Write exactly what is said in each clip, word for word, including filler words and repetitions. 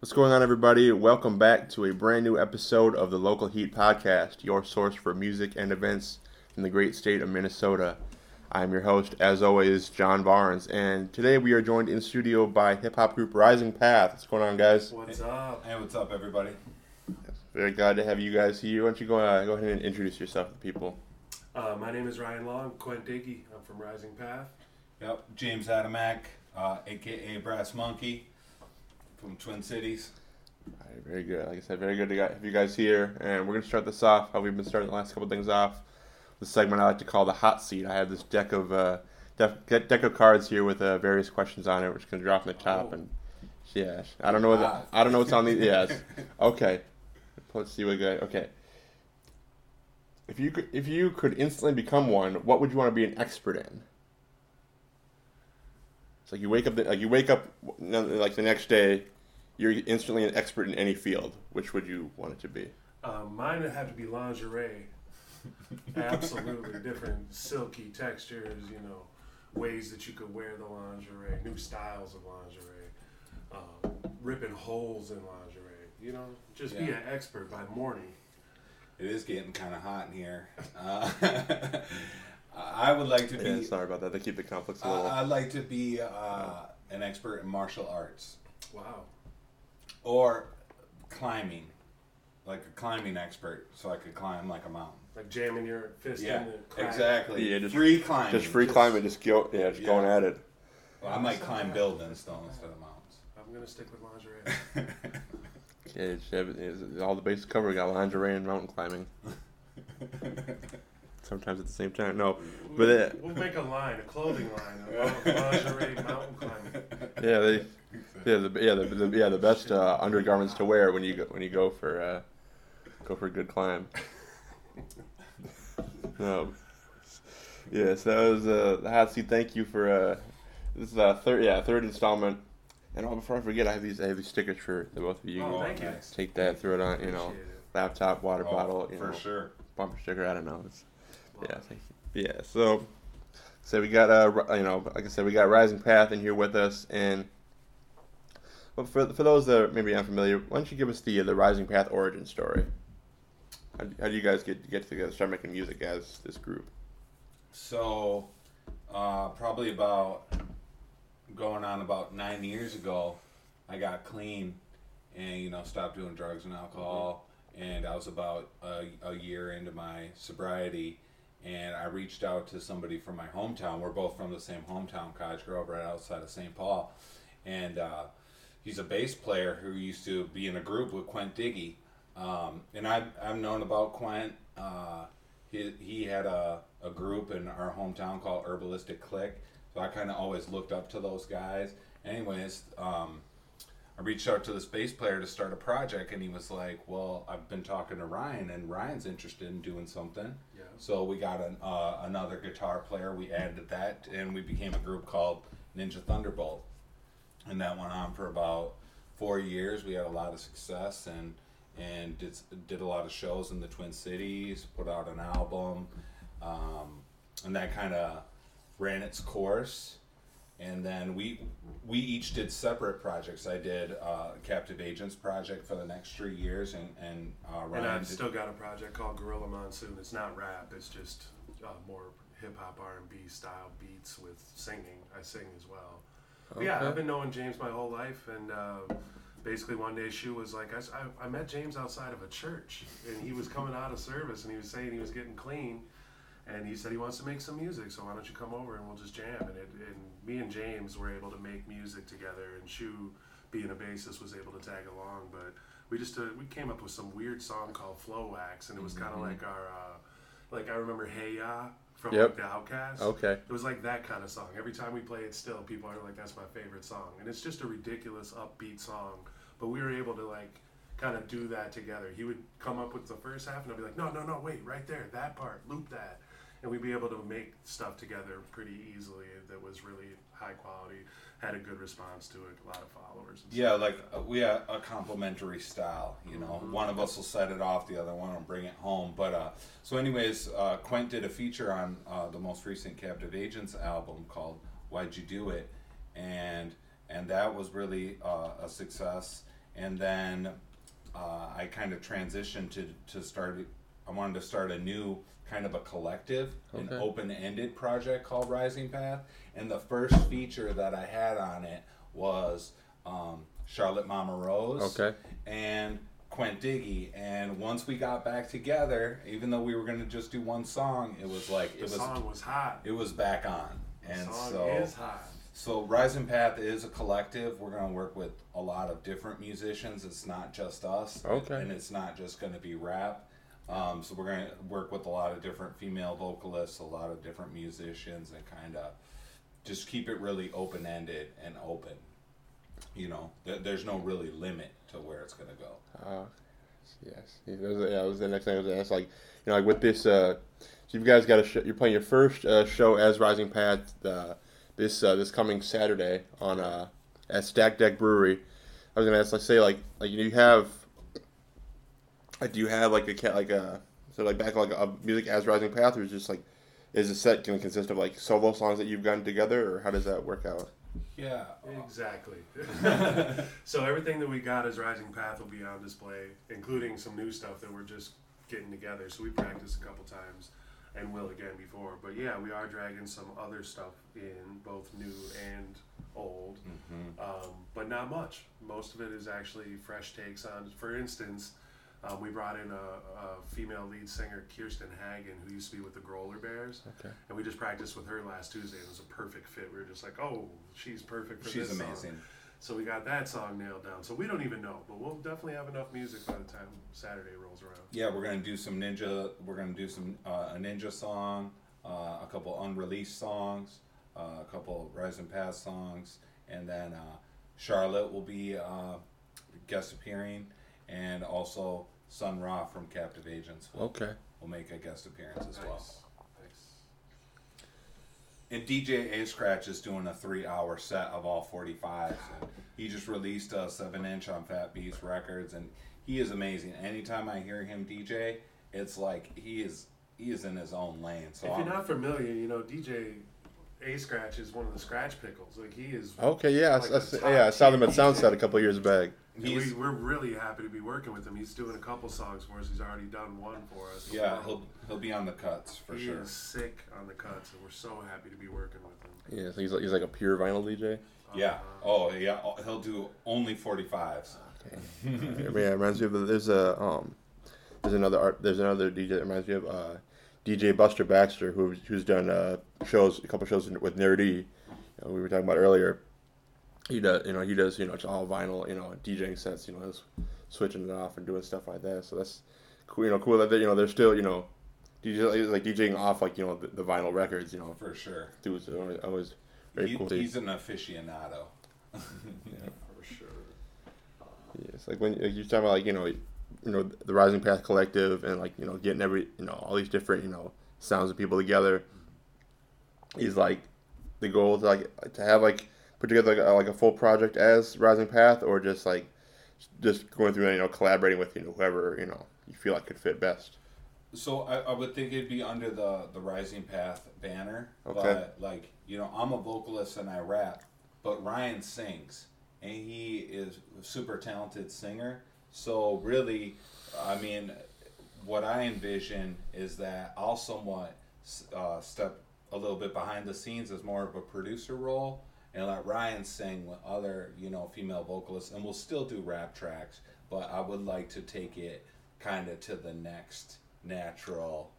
What's going on, everybody? Welcome back to a brand new episode of the Local Heat Podcast, your source for music and events in the great state of Minnesota. I'm your host, as always, John Barnes, and today we are joined in studio by hip-hop group Rising Path. What's going on, guys? What's up? Hey, what's up, everybody? Very glad to have you guys here. Why don't you go, uh, go ahead and introduce yourself to people. Uh, my name is Ryan Long, Quent Diggy. I'm from Rising Path. Yep, James Adamack, uh, a k a. Brass Monkey. From Twin Cities. All right, very good. Like I said, very good to have you guys here. And we're going to start this off how we've been starting the last couple of things off. The segment I like to call the hot seat. I have this deck of uh, def- deck of cards here with uh, various questions on it, which is going to drop in the top. Oh. And yeah, I don't know what the, I don't know what's on these. Yes. Okay. Let's see what good. Okay. If you could, if you could instantly become one, what would you want to be an expert in? It's like you wake up, the, like you wake up, like the next day, you're instantly an expert in any field. Which would you want it to be? Uh, mine would have to be lingerie. Absolutely different silky textures, you know, ways that you could wear the lingerie, new styles of lingerie, uh, ripping holes in lingerie. You know, just yeah. be an expert by morning. It is getting kind of hot in here. Uh, I would like to be... Yeah, sorry about that. They keep the conflicts a little... Uh, I'd like to be uh, an expert in martial arts. Wow. Or climbing. Like a climbing expert, so I could climb like a mountain. Like jamming your fist yeah, in the climb. Exactly. Yeah, just, free climbing. Just free just, climbing. Just, go, yeah, just yeah. going at it. Well, I might climb buildings still instead of mountains. I'm going to stick with lingerie. Yeah, it's, it's all the bases covered. We got lingerie and mountain climbing. Sometimes at the same time. No, but uh, we'll make a line, a clothing line, a lingerie mountain climbing. Yeah, they, yeah, the, yeah, the, the, yeah, the best uh, undergarments to wear when you go, when you go for uh, go for a good climb. No, yeah. So that was uh, the hot seat. Thank you for uh, this is uh, third, yeah, third installment. And oh, before I forget, I have these, I have these stickers for the both of you. Oh, thank you. Take that, throw it on, you know, laptop, water oh, bottle, you for know, sure. Bumper sticker. I don't know. It's, Yeah, thank you. Yeah, so, so we got uh, you know, like I said, we got Rising Path in here with us, and but for for those that are maybe unfamiliar, why don't you give us the the Rising Path origin story? How, how do you guys get get together, start making music as this group? So, uh, probably about going on about nine years ago, I got clean, and you know, stopped doing drugs and alcohol, mm-hmm. and I was about a, a year into my sobriety. And I reached out to somebody from my hometown. We're both from the same hometown, Cottage Grove, right outside of Saint Paul. And uh, he's a bass player who used to be in a group with Quent Diggy. Um, and I've, I've known about Quent. Uh, he, he had a, a group in our hometown called Herbalistic Click. So I kind of always looked up to those guys. Anyways, um, I reached out to this bass player to start a project. And he was like, well, I've been talking to Ryan. And Ryan's interested in doing something. Yeah. So we got an, uh, another guitar player, we added that, and we became a group called Ninja Thunderbolt. And that went on for about four years. We had a lot of success and and did, did a lot of shows in the Twin Cities, put out an album, um, and that kind of ran its course. And then we we each did separate projects. I did uh, Captive Agents project for the next three years, and and uh, Ryan. And I've did... still got a project called Gorilla Monsoon. It's not rap. It's just uh, more hip hop R and B style beats with singing. I sing as well. Okay. But yeah, I've been knowing James my whole life, and uh, basically one day Shu was like, I, I met James outside of a church, and he was coming out of service, and he was saying he was getting clean. And he said he wants to make some music, so why don't you come over and we'll just jam. And, it, and me and James were able to make music together, and Shu, being a bassist, was able to tag along. But we just uh, we came up with some weird song called Flow Wax, and it was kind of mm-hmm. like our, uh, like I remember Hey Ya from yep. like the Outkast. Okay. It was like that kind of song. Every time we play it still, people are like, that's my favorite song. And it's just a ridiculous upbeat song, but we were able to like kind of do that together. He would come up with the first half, and I'd be like, no, no, no, wait, right there, that part, loop that. And we'd be able to make stuff together pretty easily that was really high quality, had a good response to it, a lot of followers. And yeah, stuff like, like we have a complementary style, you know. Mm-hmm. One of us will set it off, the other one will bring it home. But uh, so anyways, uh, Quent did a feature on uh, the most recent Captive Agents album called Why'd You Do It? And and that was really uh, a success. and then uh, I kind of transitioned to to start. I wanted to start a new kind of a collective, okay. an open-ended project called Rising Path, and the first feature that I had on it was um, Charlotte Mama Rose, okay. and Quent Diggy, and once we got back together, even though we were going to just do one song, it was like it the was song was hot. It was back on, the and song so is hot. So Rising Path is a collective. We're going to work with a lot of different musicians. It's not just us, okay. and it's not just going to be rap. Um, so we're going to work with a lot of different female vocalists, a lot of different musicians, and kind of just keep it really open-ended and open. You know, th- there's no really limit to where it's going to go. Uh, yes. Yeah, that was the next thing I was going to ask. Like, you know, like with this, uh, so you guys got a sh- you're playing your first uh, show as Rising Path uh, this uh, this coming Saturday on uh, at Stack Deck Brewery. I was going to ask, like, say, like, like you have. Like, do you have like a like a so like back like a music as Rising Path, or is just like is the set going to consist of like solo songs that you've gotten together, or how does that work out? Yeah, exactly. So everything that we got as Rising Path will be on display, including some new stuff that we're just getting together. So we practiced a couple times, and will again before. But yeah, we are dragging some other stuff in, both new and old, mm-hmm. um, but not much. Most of it is actually fresh takes on. For instance. Uh, we brought in a, a female lead singer, Kirsten Hagen, who used to be with the Growler Bears. Okay. And we just practiced with her last Tuesday, and it was a perfect fit. We were just like, oh, she's perfect for she's this amazing. Song. She's amazing. So we got that song nailed down. So we don't even know, but we'll definitely have enough music by the time Saturday rolls around. Yeah, we're going to do some ninja, we're going to do some uh, a ninja song, uh, a couple unreleased songs, uh, a couple Rising Path songs, and then uh, Charlotte will be uh, guest appearing. And also, Sun Ra from Captive Agents will, okay. will make a guest appearance as nice. Well. Nice. And D J A Scratch is doing a three-hour set of all forty-fives. And he just released a seven-inch on Fat Beats Records, and he is amazing. Anytime I hear him D J, it's like he is he is in his own lane. So if I'm, you're not familiar, you know, D J A Scratch is one of the Scratch Pickles. Like he is. Okay, yeah, like I, I, yeah, I saw them at Soundset a couple years back. We, we're really happy to be working with him. He's doing a couple songs for us. He's already done one for us. Yeah, he'll he'll be on the cuts for he sure. He is sick on the cuts, and we're so happy to be working with him. Yeah, so he's like, he's like a pure vinyl D J. Uh, yeah. Oh yeah. He'll do only forty-fives. Okay. Yeah, it reminds me of there's a um there's another art there's another D J that reminds me of uh, D J Buster Baxter who who's done uh, shows a couple shows with Nerdy, you know, we were talking about earlier. He does, you know, he does, you know, it's all vinyl, you know, DJing sets, you know, switching it off and doing stuff like that. So that's cool, you know, cool that, they, you know, they're still, you know, D J, like DJing off, like, you know, the, the vinyl records, you know. For sure. Dude's always, always very he, cool. He's an aficionado. Yeah, for sure. Yeah, it's like when like you're talking about, like, you know, you know, the Rising Path Collective and, like, you know, getting every, you know, all these different, you know, sounds of people together is, like, the goal to, like, to have, like, put together like a, like a full project as Rising Path, or just like just going through and, you know, collaborating with, you know, whoever, you know, you feel like could fit best. So I, I would think it'd be under the, the Rising Path banner. Okay. But like, you know, I'm a vocalist and I rap, but Ryan sings and he is a super talented singer. So really, I mean, what I envision is that I'll somewhat uh, step a little bit behind the scenes as more of a producer role. And let Ryan sing with other, you know, female vocalists, and we'll still do rap tracks, but I would like to take it kind of to the next natural,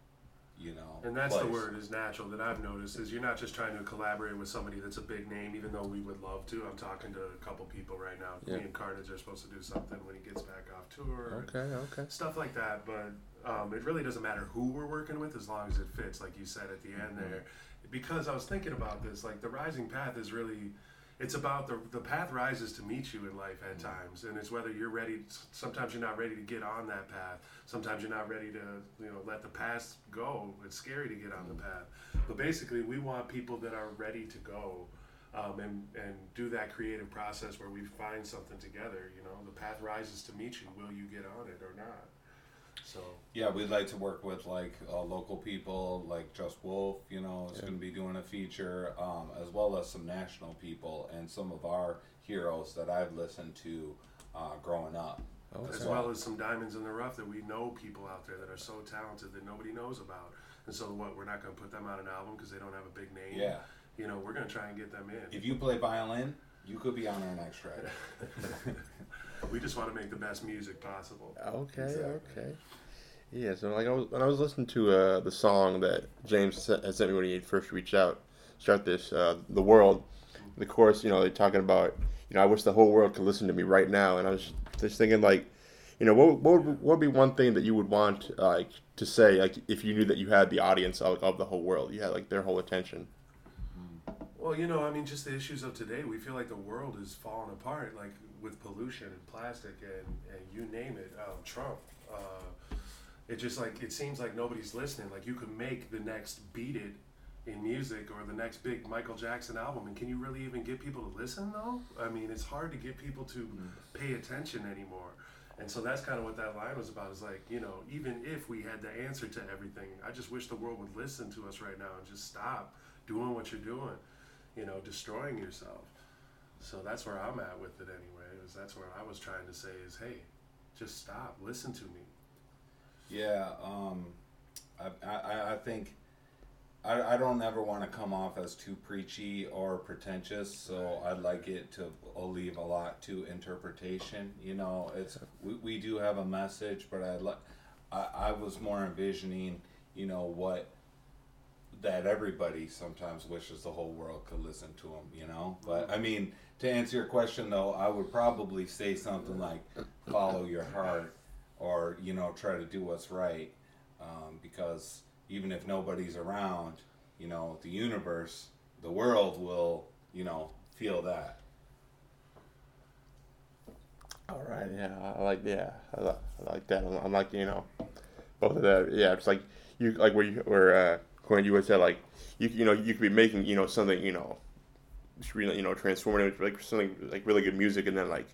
you know. And that's place. The word is natural that I've noticed is you're not just trying to collaborate with somebody that's a big name, even though we would love to. I'm talking to a couple people right now. Yeah. Me and Carnage are supposed to do something when he gets back off tour. Okay, okay. Stuff like that, but um, it really doesn't matter who we're working with as long as it fits, like you said at the end mm-hmm. there. Because I was thinking about this, like the Rising Path is really, it's about the the path rises to meet you in life at mm-hmm. times, and it's whether you're ready. Sometimes you're not ready to get on that path. Sometimes you're not ready to, you know, let the past go. It's scary to get on mm-hmm. the path, but basically we want people that are ready to go, um, and and do that creative process where we find something together. You know, the path rises to meet you. Will you get on it or not? So yeah, we'd like to work with like uh, local people like Just Wolf, you know, is yeah. going to be doing a feature, um, as well as some national people and some of our heroes that I've listened to uh, growing up. Okay. As well as some diamonds in the rough that we know people out there that are so talented that nobody knows about. And so what, we're not going to put them on an album because they don't have a big name? Yeah. You know, we're going to try and get them in. If you play violin, you could be on our next track. We just want to make the best music possible. Okay, exactly. Okay. Yeah, so like I was, when I was listening to uh, the song that James sent, sent me when he first reached out, start this, uh, The World, the chorus, you know, they're talking about, you know, I wish the whole world could listen to me right now. And I was just thinking, like, you know, what what would, what would be one thing that you would want, like, uh, to say, like, if you knew that you had the audience of, of the whole world, you had, like, their whole attention? Well, you know, I mean, just the issues of today, we feel like the world is falling apart, like, with pollution and plastic and, and you name it, um, Trump, uh, it just, like, it seems like nobody's listening. Like, you can make the next Beat It in music or the next big Michael Jackson album, and can you really even get people to listen, though? I mean, it's hard to get people to pay attention anymore. And so that's kind of what that line was about, is like, you know, even if we had the answer to everything, I just wish the world would listen to us right now and just stop doing what you're doing, you know, destroying yourself. So that's where I'm at with it anyway, is that's where I was trying to say is, hey, just stop, listen to me. Yeah, um, I, I I think I I don't ever want to come off as too preachy or pretentious, so I'd like it to leave a lot to interpretation. You know, it's we, we do have a message, but I'd like I I was more envisioning, you know, what that everybody sometimes wishes the whole world could listen to them. You know, but I mean, to answer your question though, I would probably say something like, follow your heart. Or, you know, try to do what's right, um, because even if nobody's around, you know, the universe, the world will, you know, feel that. All right, yeah, I like, yeah, I like, I like that. I'm like, you know, both of that, yeah. It's like you, like where you, where uh, when you would say like, you, you know, you could be making, you know, something, you know, you know, transformative, like something like really good music, and then like.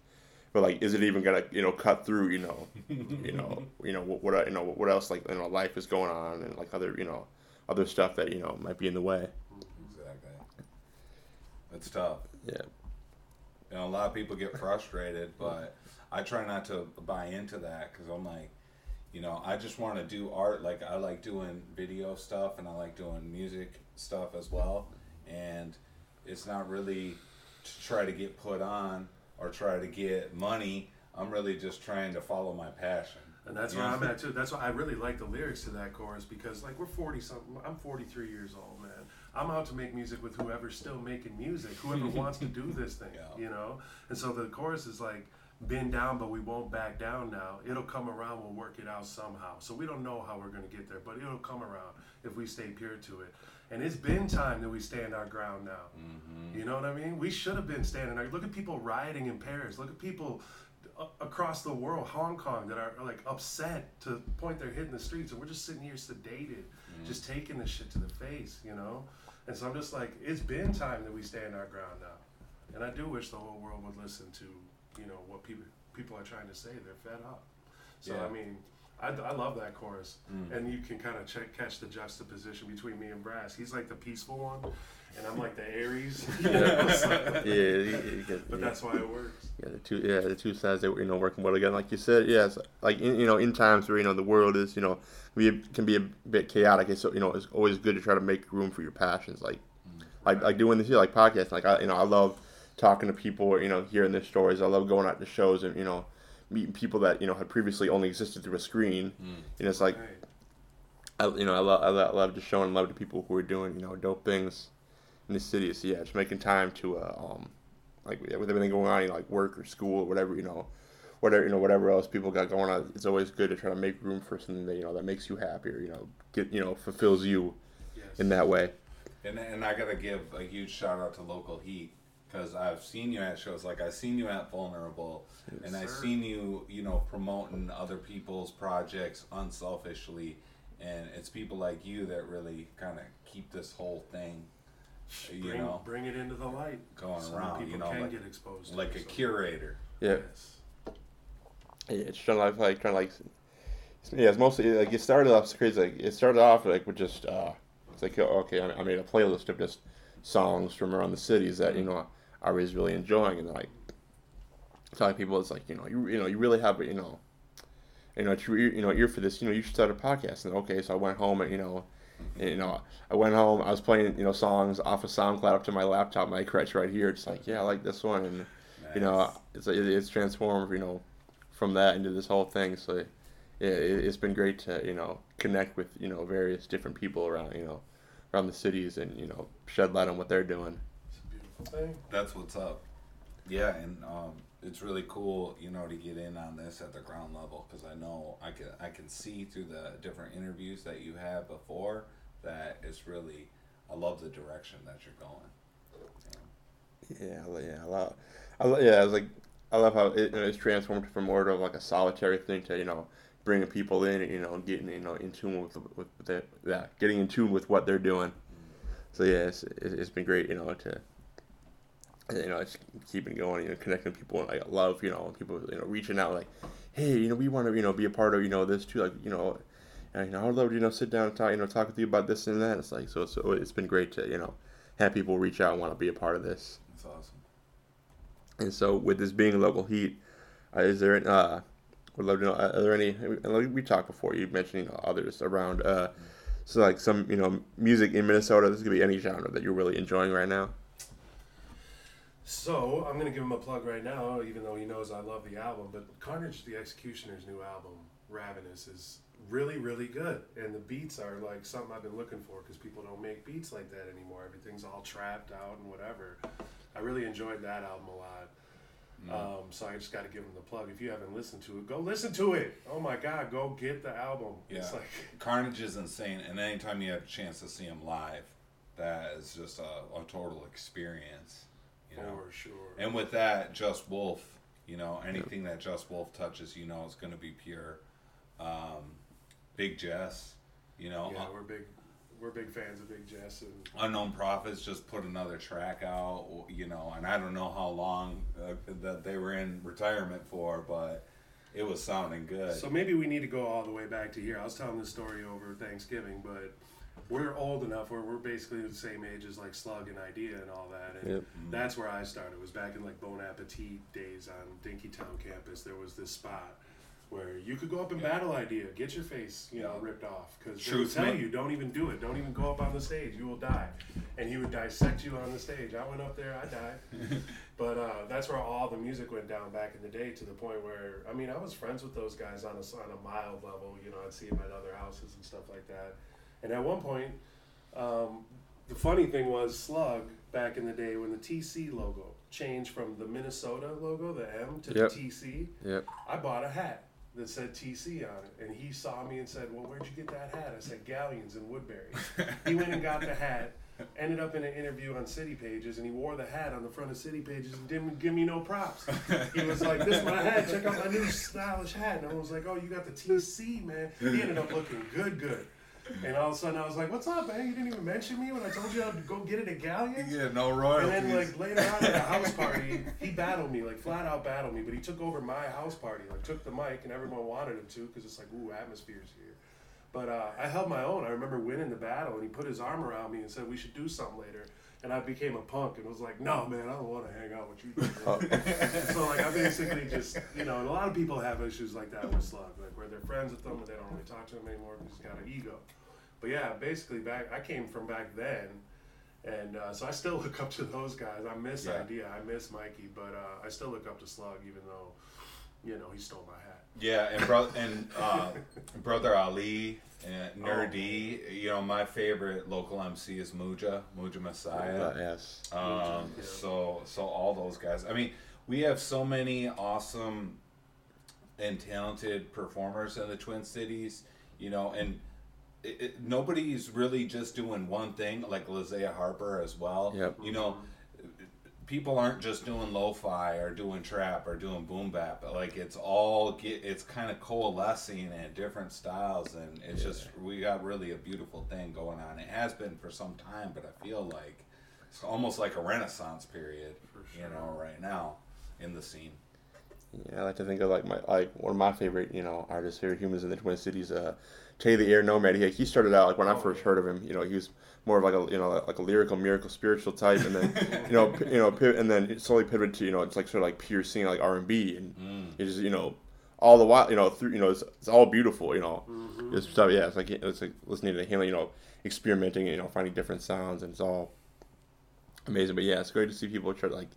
But like, is it even gonna, you know, cut through, you know, you know, you know what, what, you know, what else, like, you know, life is going on and like other, you know, other stuff that, you know, might be in the way. Exactly. That's tough. Yeah. You know, a lot of people get frustrated, but I try not to buy into that because I'm like, you know, I just want to do art. Like I like doing video stuff and I like doing music stuff as well, and it's not really to try to get put on. Or try to get money. I'm really just trying to follow my passion. And that's where I'm at too. That's why I really like the lyrics to that chorus, because like we're forty something, I'm forty-three years old, man. I'm out to make music with whoever's still making music, whoever wants to do this thing, yeah. You know? And so the chorus is like, been down, but we won't back down now. It'll come around, we'll work it out somehow. So we don't know how we're gonna get there, but it'll come around if we stay pure to it. And it's been time that we stand our ground now. Mm-hmm. You know what I mean? We should have been standing our. Look at people rioting in Paris. Look at people a- across the world, Hong Kong, that are, are like upset to the point they're hitting the streets. And we're just sitting here sedated, mm-hmm. just taking this shit to the face, you know? And so I'm just like, it's been time that we stand our ground now. And I do wish the whole world would listen to, you know, what people people are trying to say. They're fed up. So, yeah. I mean... I, I love that chorus, mm. and you can kind of check, catch the juxtaposition between me and Brass. He's like the peaceful one, and I'm like the Aries. You know? So, yeah, you get, but yeah. That's why it works. Yeah, the two, yeah, the two sides that were, you know, working well together. Like you said, yeah, it's like in, you know, in times where you know the world is, you know, be, can be a bit chaotic. It's, you know, it's always good to try to make room for your passions. Like, mm. like, right. like doing this, like podcasting. Like I, you know, I love talking to people. You know, hearing their stories. I love going out to shows and you know. Meeting people that you know had previously only existed through a screen, mm. and it's like, right. I, you know, I love, I love just showing love to people who are doing you know dope things in the city. So yeah, just making time to, uh, um, like with everything going on, you know, like work or school or whatever, you know, whatever you know, whatever else people got going on. It's always good to try to make room for something that you know that makes you happier, you know, get you know fulfills you yes. in that way. And and I gotta give a huge shout out to Local Heat. Because I've seen you at shows, like I've seen you at Vulnerable, yes, and I've sir. seen you, you know, promoting other people's projects unselfishly, and it's people like you that really kind of keep this whole thing, you bring, know, bring it into the light, going so around, people you know, can like, get exposed like to a curator. Yeah. Yes. Yeah, it's trying to like trying to like, yeah, it's mostly like it started off crazy. Like it started off like with just, uh, it's like okay, I made a playlist of just songs from around the cities that you know. I was really enjoying, and like telling people, it's like, you know, you, you know, you really have, you know, you know, true, you know, ear for this, you know, you should start a podcast. And okay, so I went home and, you know, and, you know, I went home, I was playing, you know, songs off of SoundCloud up to my laptop, my crutch right here. It's like, yeah, I like this one. And, nice. You know, it's like, it's transformed, you know, from that into this whole thing. So yeah, it's been great to, you know, connect with, you know, various different people around, you know, around the cities and, you know, shed light on what they're doing. It's a beautiful thing. That's what's up. Yeah, and um, it's really cool, you know, to get in on this at the ground level, because I know I can I can see through the different interviews that you had before that it's really, I love the direction that you're going. Yeah, yeah, yeah, I love, I love, yeah, I was like, I love how it, you know, it's transformed from more of like a solitary thing to, you know, bringing people in, and, you know, getting, you know, in tune with with that, yeah, getting in tune with what they're doing. So yeah, it's it's been great, you know, to. You know, it's keeping going, you know, connecting people, and I love, you know, people, you know, reaching out like, hey, you know, we want to, you know, be a part of, you know, this too, like, you know, and, you know, I would love to, you know, sit down and talk, you know, talk with you about this and that. It's like, so, so it's been great to, you know, have people reach out and want to be a part of this. That's awesome. And so, with this being Local Heat, uh, is there, uh, would love to know, are there any, like we talked before, you mentioned, you know, others around, uh, so like some, you know, music in Minnesota, this could be any genre that you're really enjoying right now. So, I'm going to give him a plug right now, even though he knows I love the album, but Carnage the Executioner's new album, Ravenous, is really, really good. And the beats are like something I've been looking for, because people don't make beats like that anymore. Everything's all trapped out and whatever. I really enjoyed that album a lot. Mm. Um, so I just got to give him the plug. If you haven't listened to it, go listen to it. Oh my God, go get the album. Yeah. It's like Carnage is insane, and anytime you have a chance to see him live, that is just a, a total experience. You know? For sure. And with that, Just Wolf, you know, anything that Just Wolf touches, you know, is going to be pure. Um, Big Jess, you know. Yeah, we're big, we're big fans of Big Jess. And Unknown Prophets just put another track out, you know, and I don't know how long uh, that they were in retirement for, but it was sounding good. So maybe we need to go all the way back to here. I was telling this story over Thanksgiving, but we're old enough where we're basically the same age as like Slug and Idea and all that, and yep. That's where I started, was back in like Bon Appetit days on Dinkytown campus. There was this spot where you could go up and yep. battle Idea, get your face, you yep. know, ripped off, because they would tell you, don't even do it, don't even go up on the stage, you will die. And he would dissect you on the stage. I went up there, I died. But uh, that's where all the music went down back in the day, to the point where, I mean, I was friends with those guys on a, on a mild level, you know, I'd see them at other houses and stuff like that. And at one point, um, the funny thing was, Slug, back in the day, when the T C logo changed from the Minnesota logo, the M, to yep. the T C, yep. I bought a hat that said T C on it. And he saw me and said, well, where'd you get that hat? I said, Galleons in Woodbury. He went and got the hat, ended up in an interview on City Pages, and he wore the hat on the front of City Pages and didn't give me no props. He was like, this is my hat, check out my new stylish hat. And I was like, oh, you got the T C, man. He ended up looking good, good. And all of a sudden I was like, what's up, man? You didn't even mention me when I told you I'd go get it at Galleons? Yeah, no royalties. And then like later on at a house party, he battled me, like flat out battled me, but he took over my house party, like took the mic, and everyone wanted him to, because it's like, ooh, atmosphere's here. But uh, I held my own. I remember winning the battle, and he put his arm around me and said, we should do something later. And I became a punk and was like, no, man, I don't want to hang out with you. So, like, I basically just, you know, and a lot of people have issues like that with Slug, like where they're friends with them, but they don't really talk to them anymore because he's got an ego. But, yeah, basically, back I came from back then, and uh, so I still look up to those guys. I miss yeah. Idea. I miss Mikey, but uh, I still look up to Slug, even though, you know, he stole my hat. Yeah, and, bro- and uh, Brother Ali... And Nerdy, oh. You know, my favorite local M C is Muja, Muja Messiah. Oh, yes. Um, Muja, yeah. So, so all those guys. I mean, we have so many awesome and talented performers in the Twin Cities, you know, and it, it, nobody's really just doing one thing, like Lizea Harper as well. Yep. You know, people aren't just doing lo-fi or doing trap or doing boom bap. Like, it's all, get, it's kind of coalescing in different styles, and it's yeah. just, we got really a beautiful thing going on. It has been for some time, but I feel like it's almost like a renaissance period, for sure. You know, right now in the scene. Yeah, I like to think of like my like one of my favorite, you know, artists, favorite humans in the Twin Cities, uh, Tay the Air Nomad. He he started out like when I first heard of him, you know, he was more of like a you know like a lyrical, miracle, spiritual type, and then you know you know and then it slowly pivoted to you know it's like sort of like pure singing, like R and B, and mm. it's just, you know. All the while, you know, through, you know, it's, it's all beautiful, you know. Mm-hmm. It's stuff, yeah. It's like it's like listening to him, you know, experimenting, you know, finding different sounds, and it's all amazing. But yeah, it's great to see people try to, like,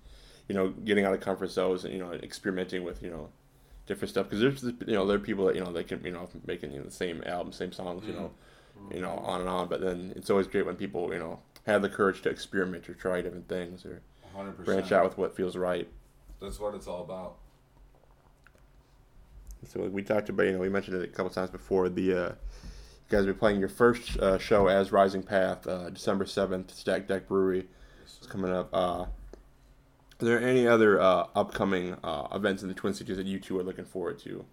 you know, getting out of comfort zones and you know, experimenting with you know, different stuff. Because there's you know, there are people that you know they can you know making you know, the same album, same songs, you know, mm-hmm. you know, on and on. But then it's always great when people you know have the courage to experiment or try different things or one hundred percent branch out with what feels right. That's what it's all about. So we talked about, you know, we mentioned it a couple times before, the, uh, you guys will be playing your first uh, show as Rising Path, uh, December seventh, Stack Deck Brewery is coming up. Uh, are there any other uh, upcoming uh, events in the Twin Cities that you two are looking forward to?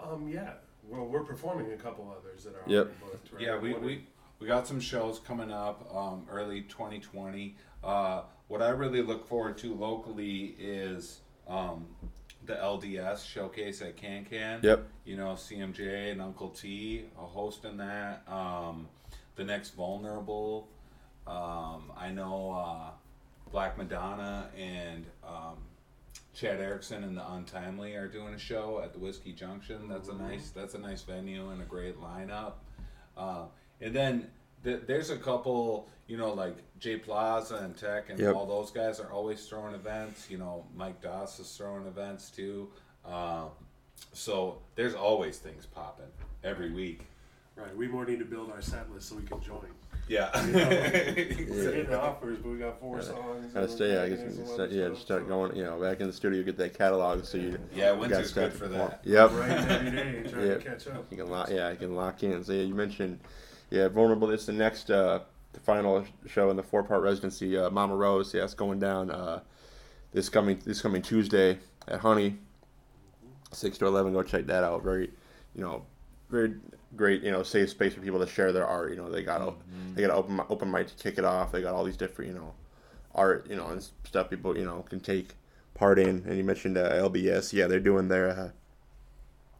Um, yeah. Well, we're performing a couple others that are yep. already booked. Right? Yeah, we, we, we got some shows coming up um, early twenty twenty. Uh, what I really look forward to locally is... Um, the L D S showcase at Can Can. Yep. You know, C M J and Uncle T are hosting that. Um, the next Vulnerable. Um, I know uh, Black Madonna and um, Chad Erickson and the Untimely are doing a show at the Whiskey Junction. That's a nice. That's a nice venue and a great lineup. Uh, and then th- there's a couple. You know, like Jay Plaza and Tech and yep. all those guys are always throwing events. You know, Mike Doss is throwing events too. Um, so there's always things popping every week. Right. We more need to build our set list so we can join. Yeah. You know, yeah. Hitting offers, but we got four yeah. songs. Gotta stay. Yeah, I guess we can start, yeah, just start going. You know, back in the studio, get that catalog. So you. Yeah, winter's good for that. Yep. Right. Every day, trying yep. to catch up. You can lock. Yeah, you can lock in. So yeah, you mentioned, yeah, Vulnerable. It's the next. Uh, The final show in the four-part residency, uh, Mama Rose. Yeah, it's going down uh, this coming this coming Tuesday at Honey, six to eleven. Go check that out. Very, you know, very great. You know, safe space for people to share their art. You know, they got mm-hmm. they got open open mic to kick it off. They got all these different you know art you know and stuff people you know can take part in. And you mentioned uh, L B S. Yeah, they're doing their uh,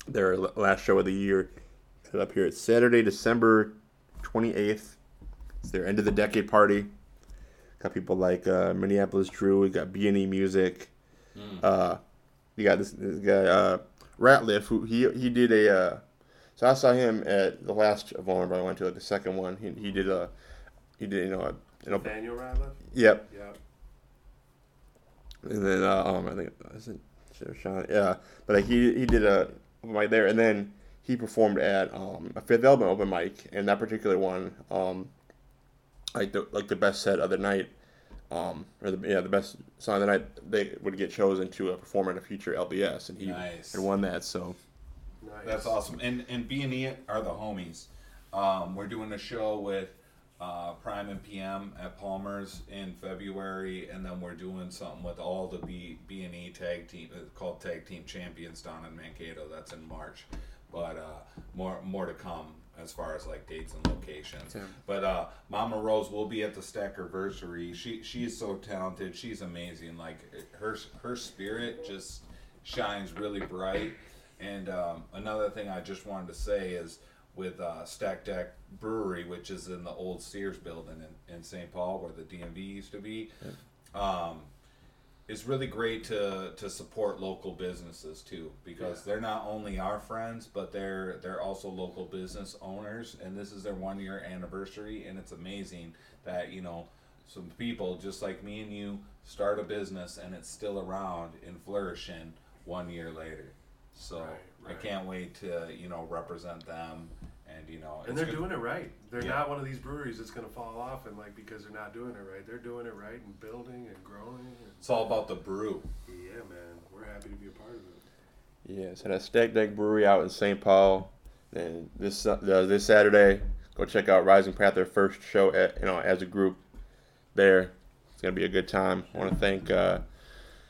their last show of the year up here. It's Saturday, December twenty eighth. It's their end of the decade party. Got people like uh, Minneapolis Drew. We got B and E Music. Mm. Uh, you got this, this guy uh, Ratliff, who he he did a. Uh, so I saw him at the last Vulnerable I went to, like the second one. He he did a, he did you know a. You know, Daniel Ratliff. Yep. Yep. And then uh, um I think is it Sean? Yeah, but like, he he did a right there, and then he performed at um, a Fifth Element open mic, and that particular one um. Like the like the best set of the night, um, or the yeah the best song of the night, they would get chosen to uh, perform at a future L B S, and he nice. had won that. So nice. That's awesome. And and B and E are the homies. Um, we're doing a show with uh, Prime and P M at Palmer's in February, and then we're doing something with all the B and E tag team it's called Tag Team Champions down in Mankato. That's in March, but uh, more more to come as far as like dates and locations. Yeah. But uh, Mama Rose will be at the Stackerversary. She she is so talented. She's amazing. Like her her spirit just shines really bright. And um, another thing I just wanted to say is with uh, Stack Deck Brewery, which is in the old Sears building in, in Saint Paul where the D M V used to be, yeah. um, it's really great to, to support local businesses too, because yeah. they're not only our friends, but they're they're also local business owners, and this is their one year anniversary, and it's amazing that you know some people just like me and you start a business and it's still around and flourishing one year later. So right, right. I can't wait to you know represent them, and you know and they're good. doing it right. They're yeah. not one of these breweries that's going to fall off and like because they're not doing it right. They're doing it right and building and growing. And it's all about the brew. Yeah, man. We're happy to be a part of it. Yeah, so that Stack Deck Brewery out in Saint Paul, and this uh, this Saturday, go check out Rising Path, their first show at, you know as a group. There, it's gonna be a good time. I want to thank uh,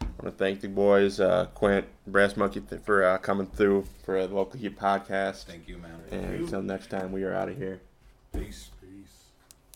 I want to thank the boys, uh, Quent, Brass Monkey, th- for uh, coming through for the Local Heat Podcast. Thank you, man. And until next time, we are out of here.